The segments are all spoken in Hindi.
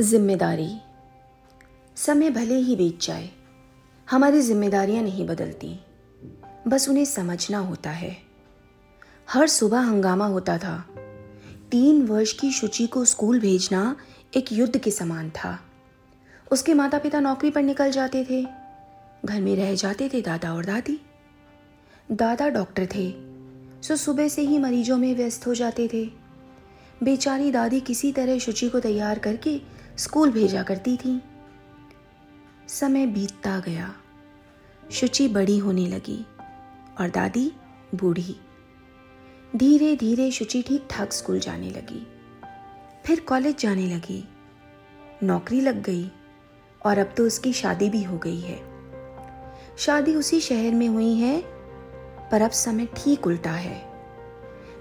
जिम्मेदारी। समय भले ही बीत जाए, हमारी जिम्मेदारियां नहीं बदलती, बस उन्हें समझना होता है। हर सुबह हंगामा होता था। 3 वर्ष की शुचि को स्कूल भेजना एक युद्ध के समान था। उसके माता पिता नौकरी पर निकल जाते थे, घर में रह जाते थे दादा और दादी। दादा डॉक्टर थे, सो सुबह से ही मरीजों में व्यस्त हो जाते थे। बेचारी दादी किसी तरह शुचि को तैयार करके स्कूल भेजा करती थी। समय बीतता गया, शुचि बड़ी होने लगी और दादी बूढ़ी। धीरे धीरे शुचि ठीक ठाक स्कूल जाने लगी, फिर कॉलेज जाने लगी, नौकरी लग गई और अब तो उसकी शादी भी हो गई है। शादी उसी शहर में हुई है, पर अब समय ठीक उल्टा है।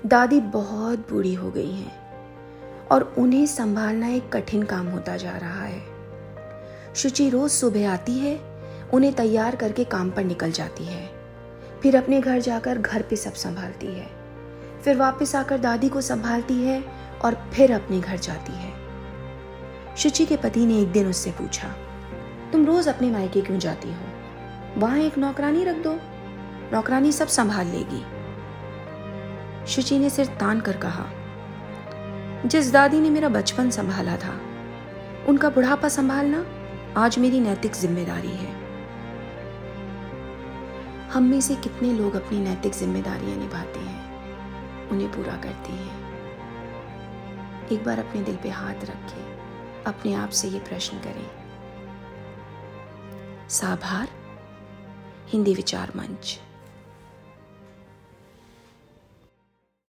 दादी बहुत बूढ़ी हो गई हैं और उन्हें संभालना एक कठिन काम होता जा रहा है। शुचि रोज सुबह आती है, उन्हें तैयार करके काम पर निकल जाती है, फिर अपने घर जाकर घर पे सब संभालती है, फिर वापस आकर दादी को संभालती है और फिर अपने घर जाती है। शुचि के पति ने एक दिन उससे पूछा, तुम रोज अपने मायके क्यों जाती हो? वहां एक नौकरानी रख दो, नौकरानी सब संभाल लेगी। शुचि ने सिर तान कर कहा, जिस दादी ने मेरा बचपन संभाला था, उनका बुढ़ापा संभालना आज मेरी नैतिक जिम्मेदारी है। हम में से कितने लोग अपनी नैतिक जिम्मेदारियां निभाते हैं, उन्हें पूरा करते हैं। एक बार अपने दिल पे हाथ रखें, अपने आप से ये प्रश्न करें। साभार, हिंदी विचार मंच।